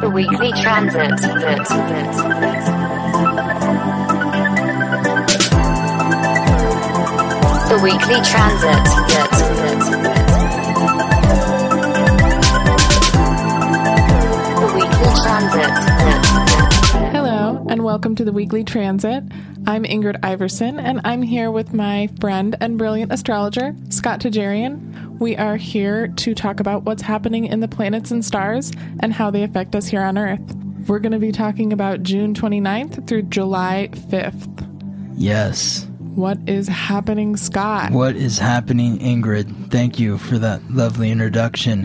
The Weekly Transit. The Weekly Transit. The Weekly Transit. Hello, and welcome to The Weekly Transit. I'm Ingrid Iverson, and I'm here with my friend and brilliant astrologer, Scott Tiegerian. We are here to talk about what's happening in the planets and stars and how they affect us here on Earth. We're going to be talking about June 29th through July 5th. Yes. What is happening, Scott? What is happening, Ingrid? Thank you for that lovely introduction.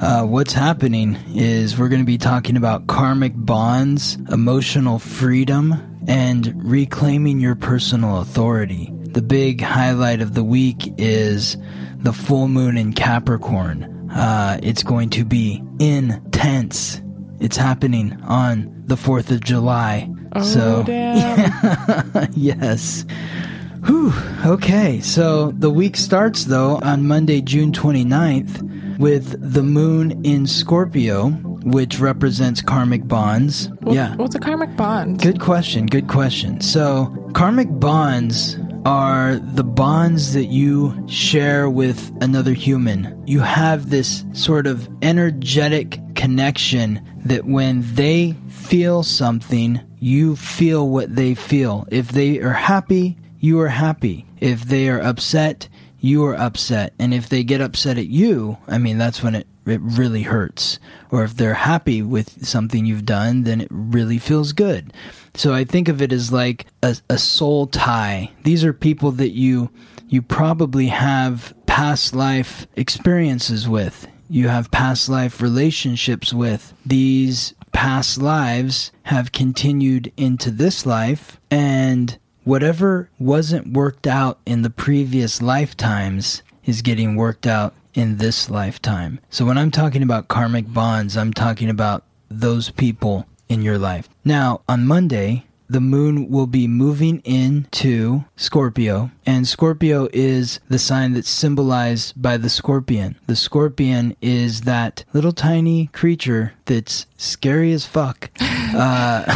What's happening is we're going to be talking about karmic bonds, emotional freedom, and reclaiming your personal authority. The big highlight of the week is the full moon in Capricorn. It's going to be intense. It's happening on the 4th of July. Oh, so, damn. Yes. Whew. Okay, so the week starts, though, on Monday, June 29th, with the moon in Scorpio, which represents karmic bonds. What's a karmic bond? Good question. So, karmic bonds are the bonds that you share with another human. You have this sort of energetic connection that when they feel something, you feel what they feel. If they are happy, you are happy. If they are upset, you are upset. And if they get upset at you, that's when it really hurts. Or if they're happy with something you've done, then it really feels good. So I think of it as like a soul tie. These are people that you probably have past life experiences with. You have past life relationships with. These past lives have continued into this life, and whatever wasn't worked out in the previous lifetimes is getting worked out in this lifetime. So when I'm talking about karmic bonds, I'm talking about those people in your life. Now, on Monday, the moon will be moving into Scorpio, and Scorpio is the sign that's symbolized by the scorpion. The scorpion is that little tiny creature that's scary as fuck and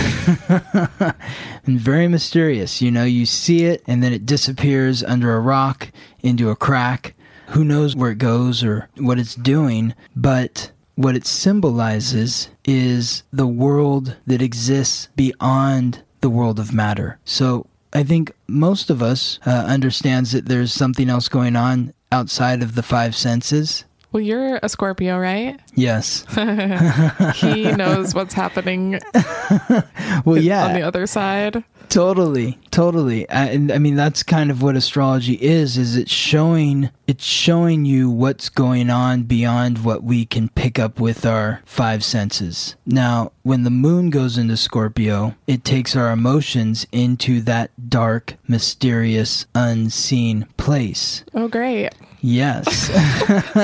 very mysterious. You see it, and then it disappears under a rock into a crack. Who knows where it goes or what it's doing, but what it symbolizes is the world that exists beyond the world of matter. So I think most of us understands that there's something else going on outside of the five senses. Well, you're a Scorpio, right? Yes. He knows what's happening on the other side. Totally. I mean, that's kind of what astrology is it's showing you what's going on beyond what we can pick up with our five senses. Now, when the moon goes into Scorpio, it takes our emotions into that dark, mysterious, unseen place. Oh, great. Yes.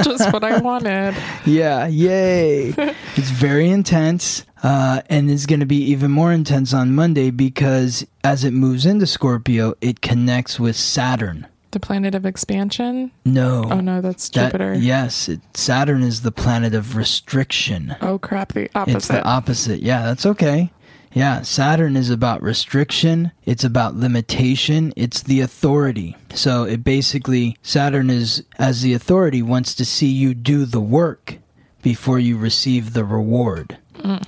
Just what I wanted. Yeah. Yay. It's very intense. And it's going to be even more intense on Monday because as it moves into Scorpio, it connects with Saturn. The planet of expansion? No. Oh, no, that's Jupiter. Saturn is the planet of restriction. Oh, crap, the opposite. It's the opposite. Yeah, that's okay. Yeah, Saturn is about restriction. It's about limitation. It's the authority. So it basically, Saturn is, as the authority, wants to see you do the work before you receive the reward. Mm.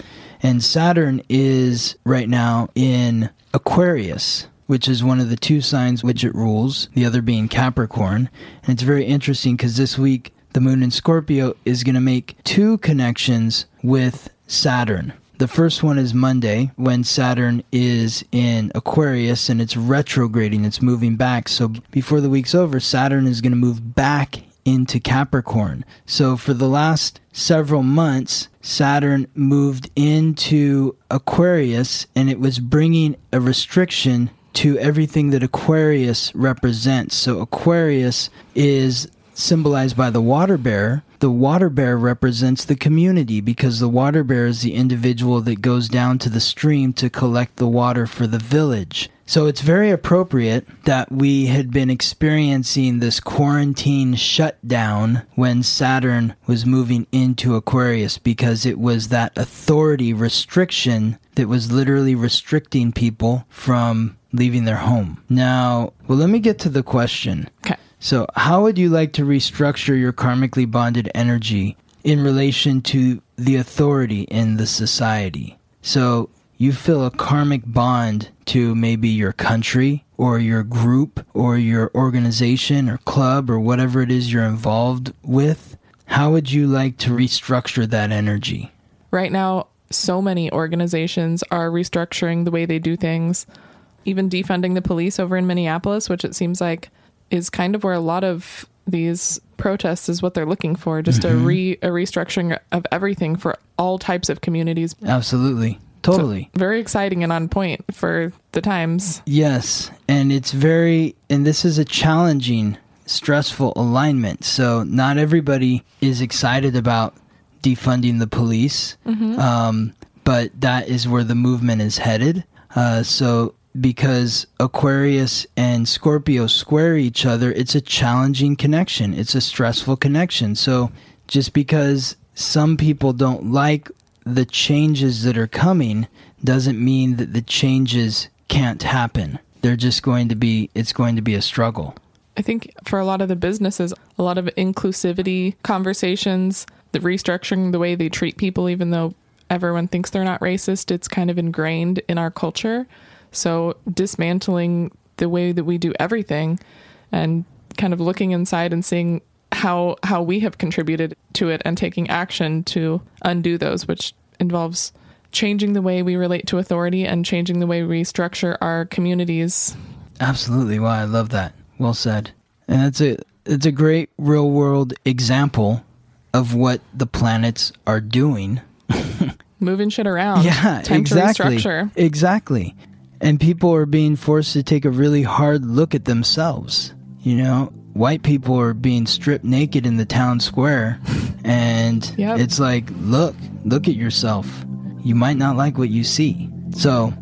And Saturn is right now in Aquarius, which is one of the two signs which it rules, the other being Capricorn. And it's very interesting because this week, the moon in Scorpio is going to make two connections with Saturn. The first one is Monday, when Saturn is in Aquarius and it's retrograding, it's moving back. So before the week's over, Saturn is going to move back into Capricorn. So for the last several months, Saturn moved into Aquarius, and it was bringing a restriction to everything that Aquarius represents. So Aquarius is symbolized by the water bearer, The water bear represents the community because the water bear is the individual that goes down to the stream to collect the water for the village. So it's very appropriate that we had been experiencing this quarantine shutdown when Saturn was moving into Aquarius, because it was that authority restriction that was literally restricting people from leaving their home. Now, well, let me get to the question. Okay. So how would you like to restructure your karmically bonded energy in relation to the authority in the society? So you feel a karmic bond to maybe your country or your group or your organization or club or whatever it is you're involved with. How would you like to restructure that energy? Right now, so many organizations are restructuring the way they do things, even defunding the police over in Minneapolis, which it seems like is kind of where a lot of these protests is what they're looking for, just a restructuring of everything for all types of communities. Absolutely. Totally. So very exciting and on point for the times. Yes. And it's very, and this is a challenging, stressful alignment. So not everybody is excited about defunding the police, but that is where the movement is headed. So because Aquarius and Scorpio square each other, it's a challenging connection. It's a stressful connection. So just because some people don't like the changes that are coming doesn't mean that the changes can't happen. They're just going to be, it's going to be a struggle. I think for a lot of the businesses, a lot of inclusivity conversations, the restructuring the way they treat people, even though everyone thinks they're not racist, it's kind of ingrained in our culture. So dismantling the way that we do everything and kind of looking inside and seeing how we have contributed to it and taking action to undo those, which involves changing the way we relate to authority and changing the way we structure our communities. Absolutely. Wow, I love that. Well said. And it's a great real world example of what the planets are doing. Moving shit around. Yeah, time exactly. To restructure. Exactly. And people are being forced to take a really hard look at themselves. You know, white people are being stripped naked in the town square, and It's like, look at yourself. You might not like what you see. So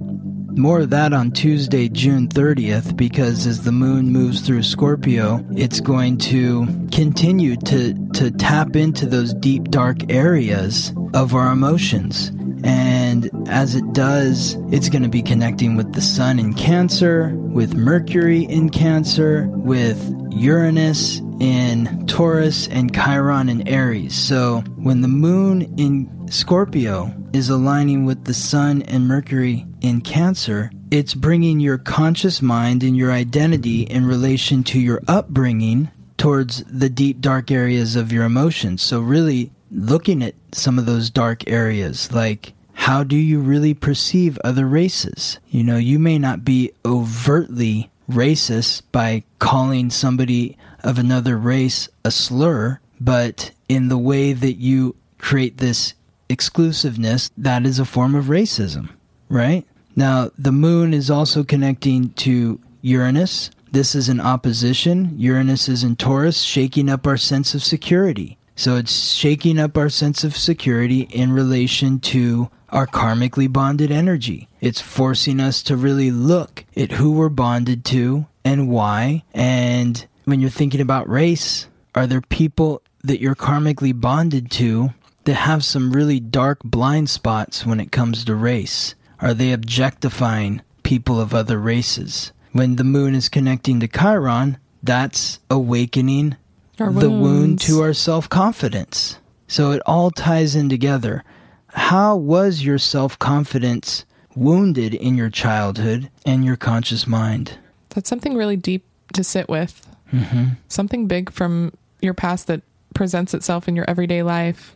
more of that on Tuesday, June 30th, because as the moon moves through Scorpio, it's going to continue to tap into those deep, dark areas of our emotions. And as it does, it's going to be connecting with the sun in Cancer, with Mercury in Cancer, with Uranus in Taurus, and Chiron in Aries. So when the moon in Scorpio is aligning with the sun and Mercury in Cancer, it's bringing your conscious mind and your identity in relation to your upbringing towards the deep, dark areas of your emotions. So really looking at some of those dark areas, like how do you really perceive other races? You know, you may not be overtly racist by calling somebody of another race a slur, but in the way that you create this exclusiveness, that is a form of racism, right? Now, the moon is also connecting to Uranus. This is an opposition. Uranus is in Taurus, shaking up our sense of security. So it's shaking up our sense of security in relation to our karmically bonded energy. It's forcing us to really look at who we're bonded to and why. And when you're thinking about race, are there people that you're karmically bonded to that have some really dark blind spots when it comes to race? Are they objectifying people of other races? When the moon is connecting to Chiron, that's awakening the wound to our self-confidence. So it all ties in together. How was your self-confidence wounded in your childhood and your conscious mind? That's something really deep to sit with. Mm-hmm. Something big from your past that presents itself in your everyday life.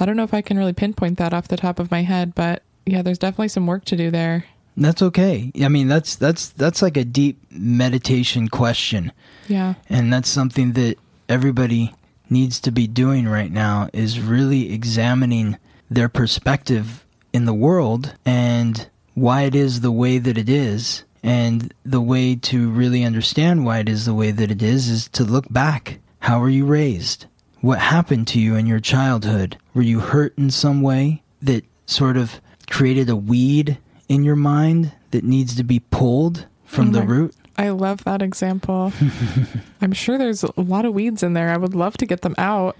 I don't know if I can really pinpoint that off the top of my head, but yeah, there's definitely some work to do there. That's okay. I mean, that's like a deep meditation question. Yeah. And that's something that everybody needs to be doing right now, is really examining their perspective in the world and why it is the way that it is. And the way to really understand why it is the way that it is to look back. How were you raised? what happened to you in your childhood. Were you hurt in some way that sort of created a weed in your mind that needs to be pulled from the root? I love that example. I'm sure there's a lot of weeds in there. I would love to get them out.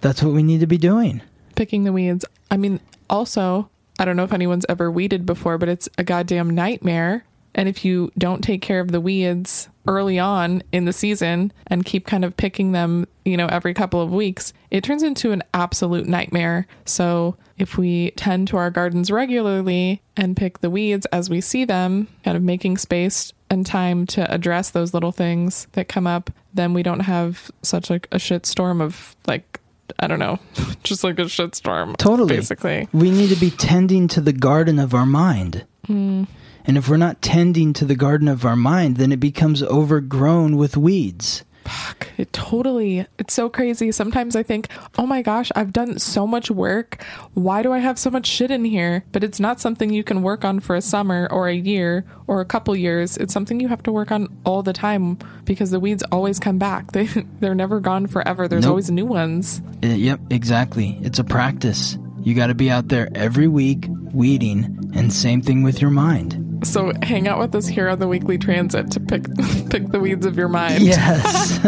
That's what we need to be doing. Picking the weeds. I mean, also, I don't know if anyone's ever weeded before, but it's a goddamn nightmare. And if you don't take care of the weeds early on in the season and keep kind of picking them, you know, every couple of weeks, it turns into an absolute nightmare. So if we tend to our gardens regularly and pick the weeds as we see them, kind of making space and time to address those little things that come up, then we don't have such like a shit storm of like, I don't know, just like a shit storm. Totally. Basically. We need to be tending to the garden of our mind. Mm. And if we're not tending to the garden of our mind, then it becomes overgrown with weeds. Fuck, it totally, it's so crazy. Sometimes I think, oh my gosh, I've done so much work. Why do I have so much shit in here? But it's not something you can work on for a summer or a year or a couple years. It's something you have to work on all the time because the weeds always come back. They're never gone forever. There's always new ones. Yep, exactly. It's a practice. You got to be out there every week weeding, and same thing with your mind. So hang out with us here on the Weekly Transit to pick the weeds of your mind. Yes.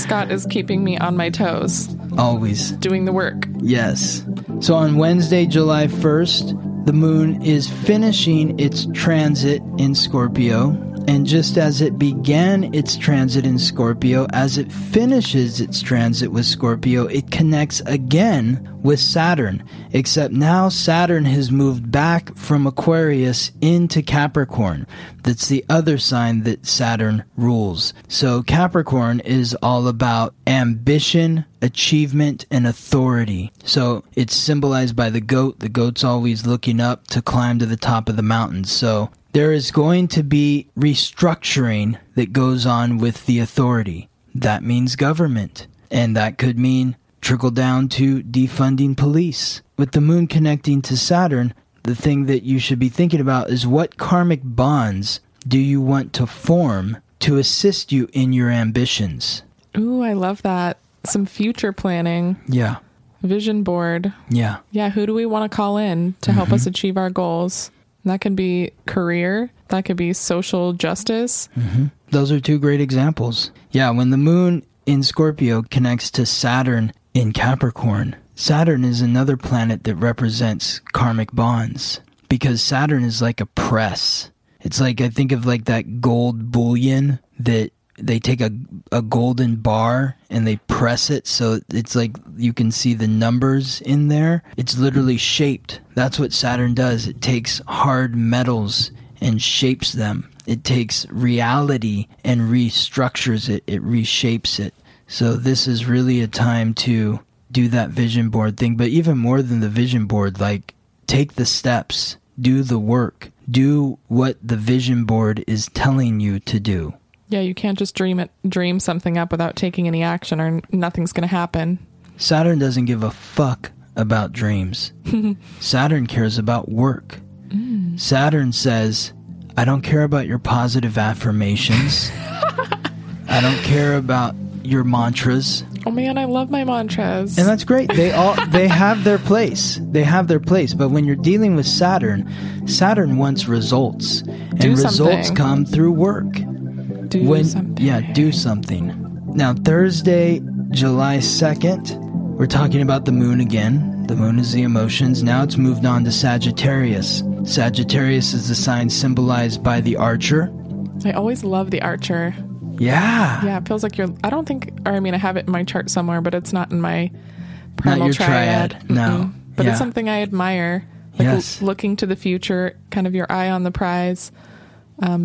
Scott is keeping me on my toes. Always. Doing the work. Yes. So on Wednesday, July 1st, the moon is finishing its transit in Scorpio. And just as it began its transit in Scorpio, as it finishes its transit with Scorpio, it connects again with Saturn. Except now Saturn has moved back from Aquarius into Capricorn. That's the other sign that Saturn rules. So Capricorn is all about ambition, achievement, and authority. So it's symbolized by the goat. The goat's always looking up to climb to the top of the mountain. So there is going to be restructuring that goes on with the authority. That means government. And that could mean trickle down to defunding police. With the moon connecting to Saturn, the thing that you should be thinking about is what karmic bonds do you want to form to assist you in your ambitions? Ooh, I love that. Some future planning. Yeah. Vision board. Yeah. Yeah, who do we want to call in to help us achieve our goals? That can be career. That could be social justice. Mm-hmm. Those are two great examples. Yeah, when the moon in Scorpio connects to Saturn in Capricorn, Saturn is another planet that represents karmic bonds because Saturn is like a press. It's like, I think of like that gold bullion that they take a golden bar and they press it so it's like you can see the numbers in there. It's literally shaped. That's what Saturn does. It takes hard metals and shapes them. It takes reality and restructures it. It reshapes it. So this is really a time to do that vision board thing. But even more than the vision board, like take the steps, do the work, do what the vision board is telling you to do. Yeah, you can't just dream something up without taking any action or nothing's going to happen. Saturn doesn't give a fuck about dreams. Saturn cares about work. Mm. Saturn says, I don't care about your positive affirmations. I don't care about your mantras. Oh man, I love my mantras. And that's great. They have their place. They have their place. But when you're dealing with Saturn, Saturn wants results. And results come through work. Do something. Now, Thursday, July 2nd, we're talking about the moon again. The moon is the emotions. Now it's moved on to Sagittarius. Sagittarius is the sign symbolized by the archer. I always love the archer. Yeah. Yeah, it feels like I have it in my chart somewhere, but it's not in my primal triad. No. But it's something I admire. Like looking to the future, kind of your eye on the prize.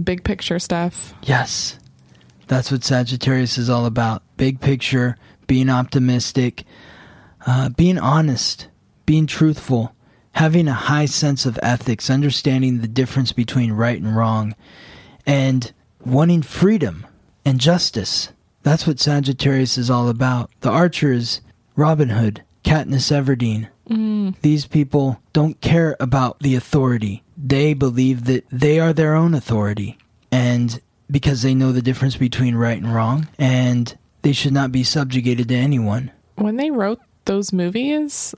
Big picture stuff. Yes. That's what Sagittarius is all about. Big picture, being optimistic, being honest, being truthful, having a high sense of ethics, understanding the difference between right and wrong, and wanting freedom and justice. That's what Sagittarius is all about. The archers, Robin Hood, Katniss Everdeen. Mm. These people don't care about the authority. They believe that they are their own authority, and because they know the difference between right and wrong, and They should not be subjugated to anyone. When they wrote those movies...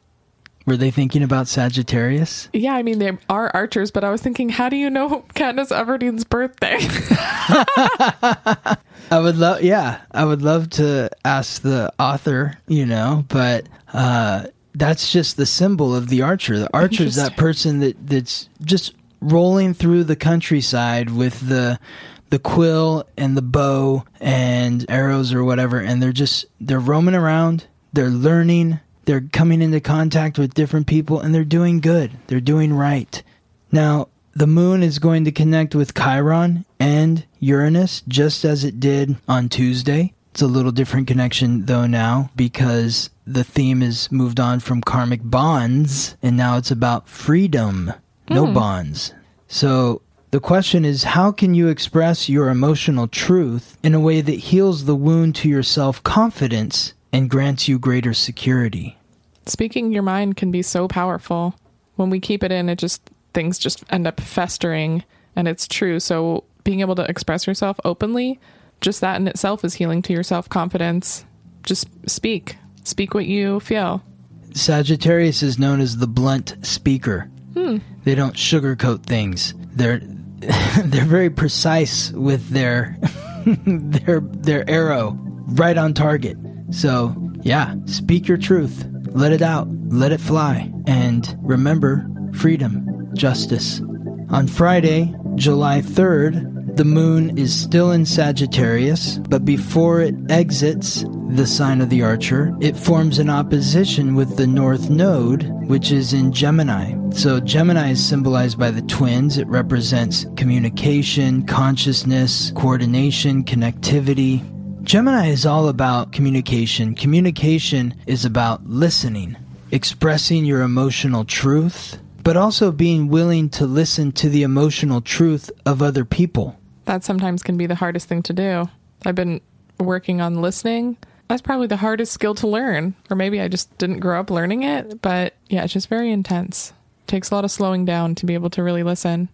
Were they thinking about Sagittarius? Yeah, I mean, they are archers, but I was thinking, how do you know Katniss Everdeen's birthday? I would love to ask the author, you know, but that's just the symbol of the archer. The archer is that person that's just rolling through the countryside with the quill and the bow and arrows or whatever, and they're roaming around, they're learning. They're coming into contact with different people, and they're doing good. They're doing right. Now, the moon is going to connect with Chiron and Uranus, just as it did on Tuesday. It's a little different connection, though, now, because the theme is moved on from karmic bonds, and now it's about freedom, no bonds. So the question is, how can you express your emotional truth in a way that heals the wound to your self-confidence and grants you greater security? Speaking your mind can be so powerful. When we keep it in, things just end up festering, and it's true. So being able to express yourself openly, just that in itself is healing to your self-confidence. Just speak what you feel. Sagittarius is known as the blunt speaker. They don't sugarcoat things. They're very precise with their their arrow, right on target. So, yeah, speak your truth, let it out, let it fly, and remember freedom, justice. On Friday, July 3rd, the moon is still in Sagittarius, but before it exits the sign of the archer, it forms an opposition with the north node, which is in Gemini. So Gemini is symbolized by the twins. It represents communication, consciousness, coordination, connectivity. Gemini is all about communication. Communication is about listening, expressing your emotional truth, but also being willing to listen to the emotional truth of other people. That sometimes can be the hardest thing to do. I've been working on listening. That's probably the hardest skill to learn, or maybe I just didn't grow up learning it, but yeah, it's just very intense. It takes a lot of slowing down to be able to really listen.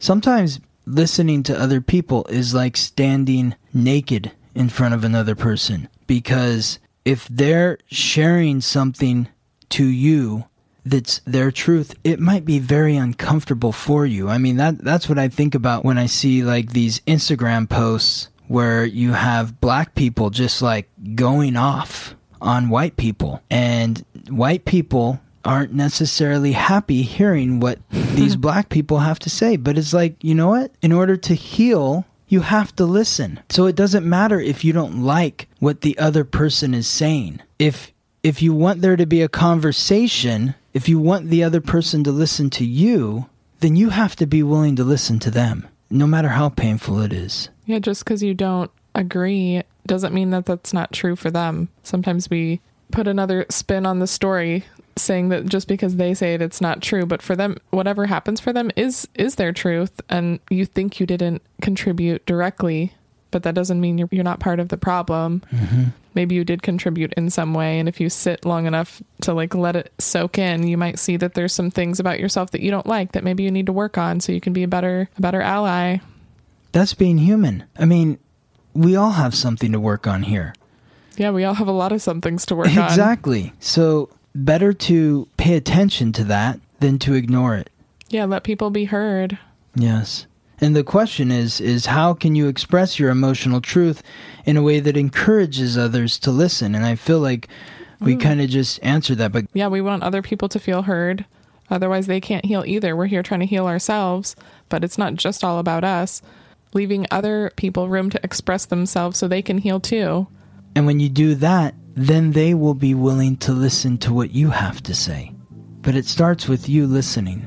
Sometimes listening to other people is like standing naked in front of another person, because if they're sharing something to you that's their truth, it might be very uncomfortable for you. I mean, that's what I think about when I see like these Instagram posts where you have black people just like going off on white people, and white people aren't necessarily happy hearing what these black people have to say. But it's like, you know what? In order to heal, you have to listen. So it doesn't matter if you don't like what the other person is saying. If you want there to be a conversation, if you want the other person to listen to you, then you have to be willing to listen to them, no matter how painful it is. Yeah, just because you don't agree doesn't mean that that's not true for them. Sometimes we put another spin on the story, saying that just because they say it, it's not true. But for them, whatever happens for them is their truth. And you think you didn't contribute directly, but that doesn't mean you're not part of the problem. Mm-hmm. Maybe you did contribute in some way. And if you sit long enough to like let it soak in, you might see that there's some things about yourself that you don't like that maybe you need to work on so you can be a better ally. That's being human. I mean, we all have something to work on here. Yeah, we all have a lot of somethings to work on. Exactly. So better to pay attention to that than to ignore it. Yeah, let people be heard. Yes. And the question is how can you express your emotional truth in a way that encourages others to listen? And I feel like we kind of just answered that. But yeah, we want other people to feel heard. Otherwise, they can't heal either. We're here trying to heal ourselves, but it's not just all about us. Leaving other people room to express themselves so they can heal too. And when you do that, then they will be willing to listen to what you have to say. But it starts with you listening.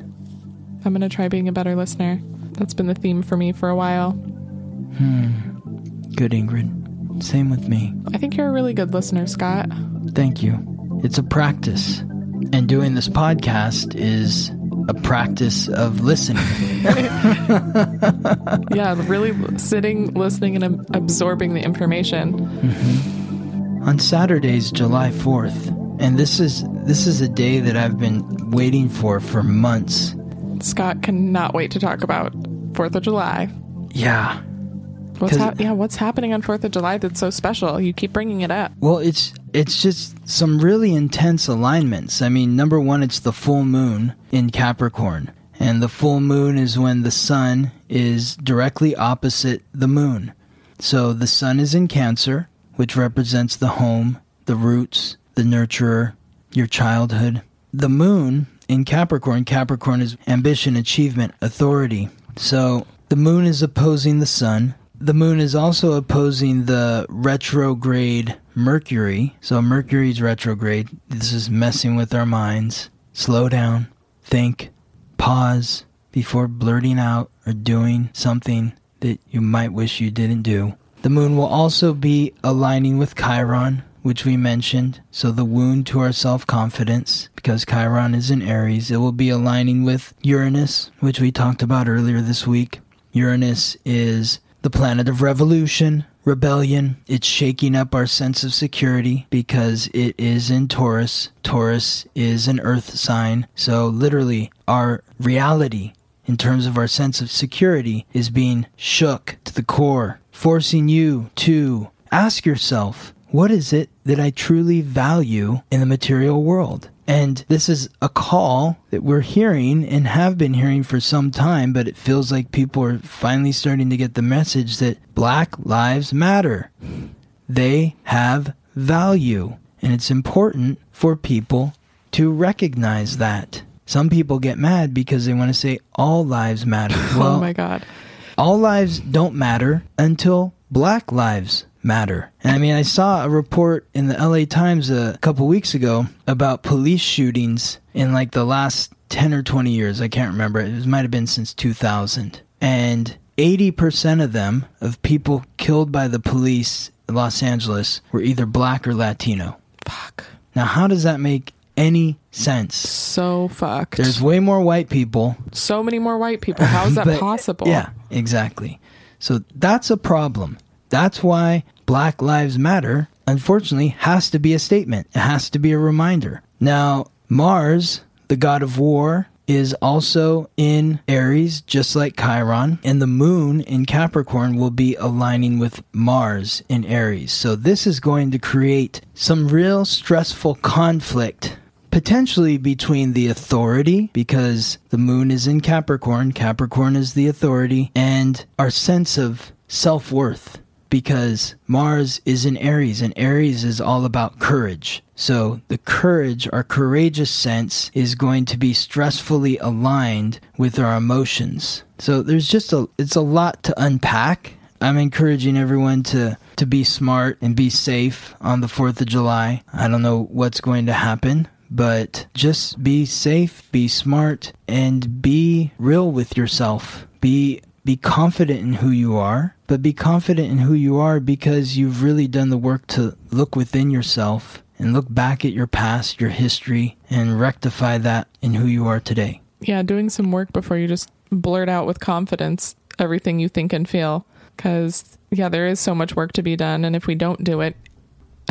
I'm going to try being a better listener. That's been the theme for me for a while. Good, Ingrid. Same with me. I think you're a really good listener, Scott. Thank you. It's a practice. And doing this podcast is a practice of listening. Yeah, really sitting, listening, and absorbing the information. Mm-hmm. On Saturdays, July 4th, and this is a day that I've been waiting for months. Scott cannot wait to talk about 4th of July. Yeah. What's happening on 4th of July that's so special? You keep bringing it up. Well, it's just some really intense alignments. I mean, number one, it's the full moon in Capricorn. And the full moon is when the sun is directly opposite the moon. So the sun is in Cancer, which represents the home, the roots, the nurturer, your childhood. The moon in Capricorn, Capricorn is ambition, achievement, authority. So the moon is opposing the sun. The moon is also opposing the retrograde Mercury. So Mercury's retrograde. This is messing with our minds. Slow down. Think. Pause before blurting out or doing something that you might wish you didn't do. The moon will also be aligning with Chiron, which we mentioned. So the wound to our self-confidence, because Chiron is in Aries. It will be aligning with Uranus, which we talked about earlier this week. Uranus is the planet of revolution, rebellion. It's shaking up our sense of security because it is in Taurus. Taurus is an earth sign. So literally our reality in terms of our sense of security is being shook to the core, forcing you to ask yourself, what is it that I truly value in the material world? And this is a call that we're hearing and have been hearing for some time, but it feels like people are finally starting to get the message that Black Lives Matter. They have value, and it's important for people to recognize that. Some people get mad because they want to say all lives matter. Well, oh my God. All lives don't matter until Black Lives Matter. And I mean, I saw a report in the LA Times a couple weeks ago about police shootings in like the last 10 or 20 years. I can't remember. It might have been since 2000. And 80% of them, of people killed by the police in Los Angeles, were either Black or Latino. Fuck. Now, how does that make any sense? So fucked. There's way more white people. So many more white people. How is that possible? Yeah, exactly. So that's a problem. That's why Black Lives Matter, unfortunately, has to be a statement. It has to be a reminder. Now, Mars, the god of war, is also in Aries, just like Chiron. And the moon in Capricorn will be aligning with Mars in Aries. So this is going to create some real stressful conflict, potentially between the authority, because the moon is in Capricorn. Capricorn is the authority, and our sense of self-worth, because Mars is in Aries, and Aries is all about courage. So the courage, our courageous sense, is going to be stressfully aligned with our emotions. So there's just it's a lot to unpack. I'm encouraging everyone to be smart and be safe on the 4th of July. I don't know what's going to happen, but just be safe, be smart, and be real with yourself. Be confident in who you are, but be confident in who you are because you've really done the work to look within yourself and look back at your past, your history, and rectify that in who you are today. Yeah, doing some work before you just blurt out with confidence everything you think and feel, because, yeah, there is so much work to be done. And if we don't do it,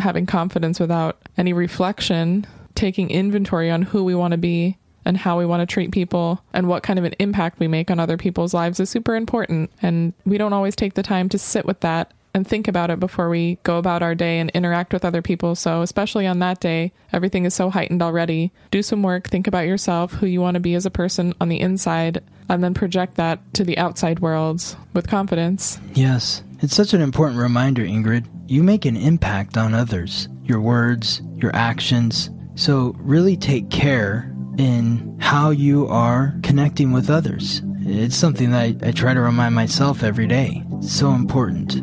having confidence without any reflection, taking inventory on who we want to be, and how we want to treat people and what kind of an impact we make on other people's lives is super important. And we don't always take the time to sit with that and think about it before we go about our day and interact with other people. So especially on that day, everything is so heightened already. Do some work, think about yourself, who you want to be as a person on the inside, and then project that to the outside world with confidence. Yes. It's such an important reminder, Ingrid. You make an impact on others, your words, your actions. So really take care in how you are connecting with others. It's something that I try to remind myself every day. It's so important.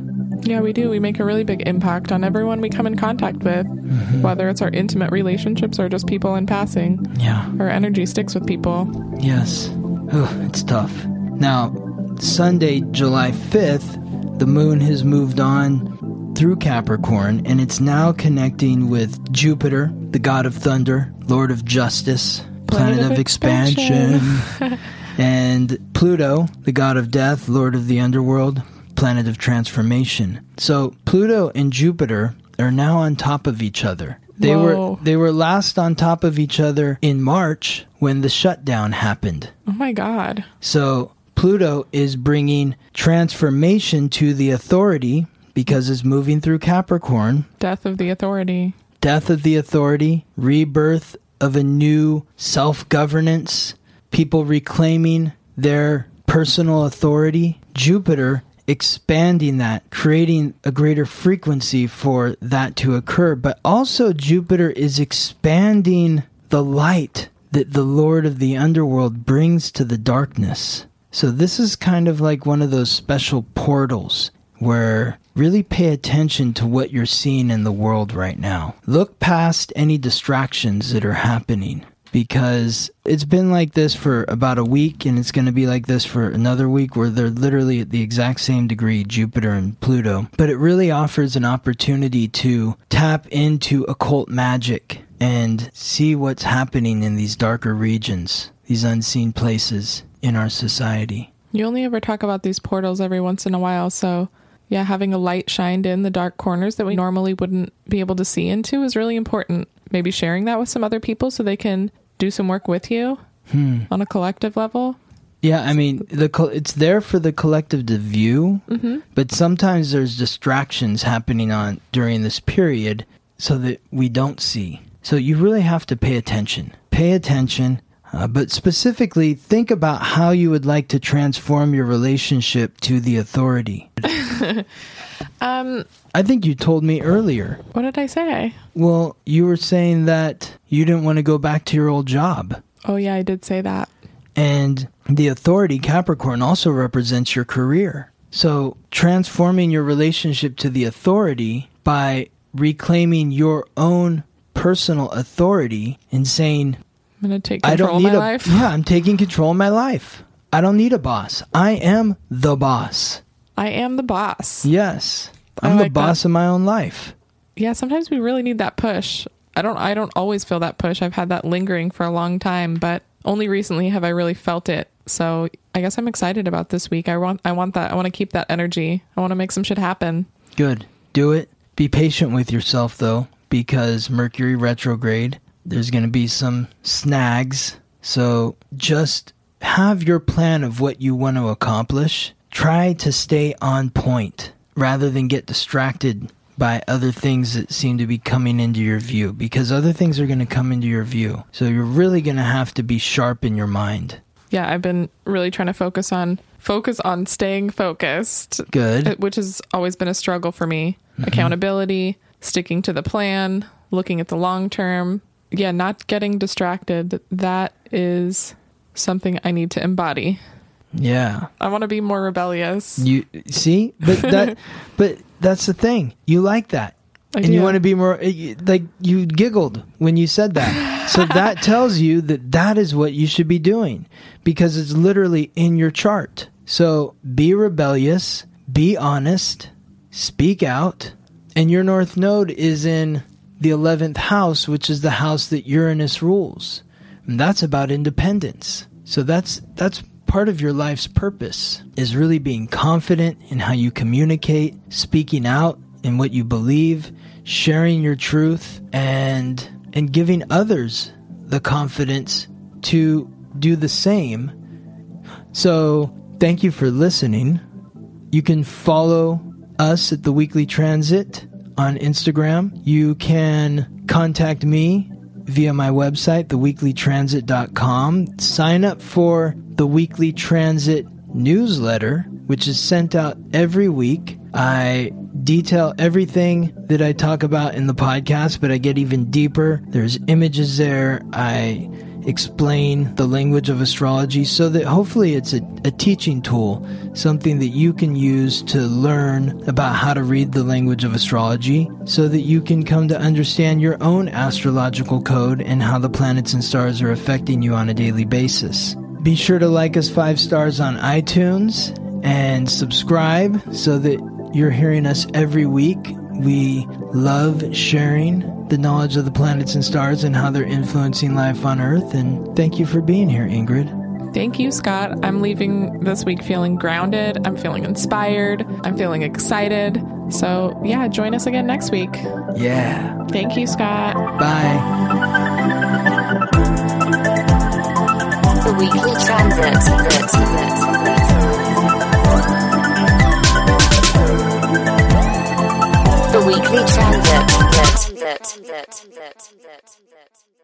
Yeah, we do. We make a really big impact on everyone we come in contact with, mm-hmm. whether it's our intimate relationships or just people in passing. Yeah. Our energy sticks with people. Yes. Oh, it's tough. Now, Sunday, July 5th, the moon has moved on through Capricorn, and it's now connecting with Jupiter, the god of thunder, lord of justice, planet of expansion, and Pluto, the god of death, lord of the underworld, planet of transformation. So Pluto and Jupiter are now on top of each other. They were last on top of each other in March when the shutdown happened. Oh my God. So Pluto is bringing transformation to the authority because it's moving through Capricorn. Death of the authority. Death of the authority, rebirth of a new self-governance, people reclaiming their personal authority. Jupiter expanding that, creating a greater frequency for that to occur. But also Jupiter is expanding the light that the Lord of the Underworld brings to the darkness. So this is kind of like one of those special portals where really pay attention to what you're seeing in the world right now. Look past any distractions that are happening, because it's been like this for about a week, and it's going to be like this for another week, where they're literally at the exact same degree, Jupiter and Pluto. But it really offers an opportunity to tap into occult magic and see what's happening in these darker regions, these unseen places in our society. You only ever talk about these portals every once in a while, so yeah, having a light shined in the dark corners that we normally wouldn't be able to see into is really important. Maybe sharing that with some other people so they can do some work with you on a collective level. Yeah, I mean, it's there for the collective to view, but sometimes there's distractions happening on during this period so that we don't see. So you really have to pay attention. Pay attention. But specifically, think about how you would like to transform your relationship to the authority. I think you told me earlier. What did I say? Well, you were saying that you didn't want to go back to your old job. Oh, yeah, I did say that. And the authority, Capricorn, also represents your career. So transforming your relationship to the authority by reclaiming your own personal authority and saying, I'm going to take control of my life. Yeah, I'm taking control of my life. I don't need a boss. I am the boss. I am the boss. Yes. I'm the boss of my own life. Yeah, sometimes we really need that push. I don't always feel that push. I've had that lingering for a long time, but only recently have I really felt it. So I guess I'm excited about this week. I want that. I want to keep that energy. I want to make some shit happen. Good. Do it. Be patient with yourself, though, because Mercury retrograde, there's going to be some snags. So just have your plan of what you want to accomplish. Try to stay on point rather than get distracted by other things that seem to be coming into your view, because other things are going to come into your view. So you're really going to have to be sharp in your mind. Yeah, I've been really trying to focus on staying focused. Good. Which has always been a struggle for me. Accountability, sticking to the plan, looking at the long term. Yeah, not getting distracted. That is something I need to embody. Yeah. I want to be more rebellious. You see? But that's the thing. You like that. And you want to be more, like, you giggled when you said that. So that tells you that is what you should be doing, because it's literally in your chart. So be rebellious, be honest, speak out. And your North Node is in the 11th house, which is the house that Uranus rules. And that's about independence. So that's part of your life's purpose, is really being confident in how you communicate, speaking out in what you believe, sharing your truth, and giving others the confidence to do the same. So thank you for listening. You can follow us at The Weekly Transit on Instagram. You can contact me via my website, theweeklytransit.com. Sign up for the Weekly Transit newsletter, which is sent out every week. I detail everything that I talk about in the podcast, but I get even deeper. There's images there. I explain the language of astrology so that hopefully it's a teaching tool, something that you can use to learn about how to read the language of astrology so that you can come to understand your own astrological code and how the planets and stars are affecting you on a daily basis. Be sure to like us 5 stars on iTunes and subscribe so that you're hearing us every week. We love sharing the knowledge of the planets and stars and how they're influencing life on Earth. And thank you for being here, Ingrid. Thank you, Scott. I'm leaving this week feeling grounded. I'm feeling inspired. I'm feeling excited. So, yeah, join us again next week. Yeah. Thank you, Scott. Bye. The Weekly Transit. The Weekly Transit.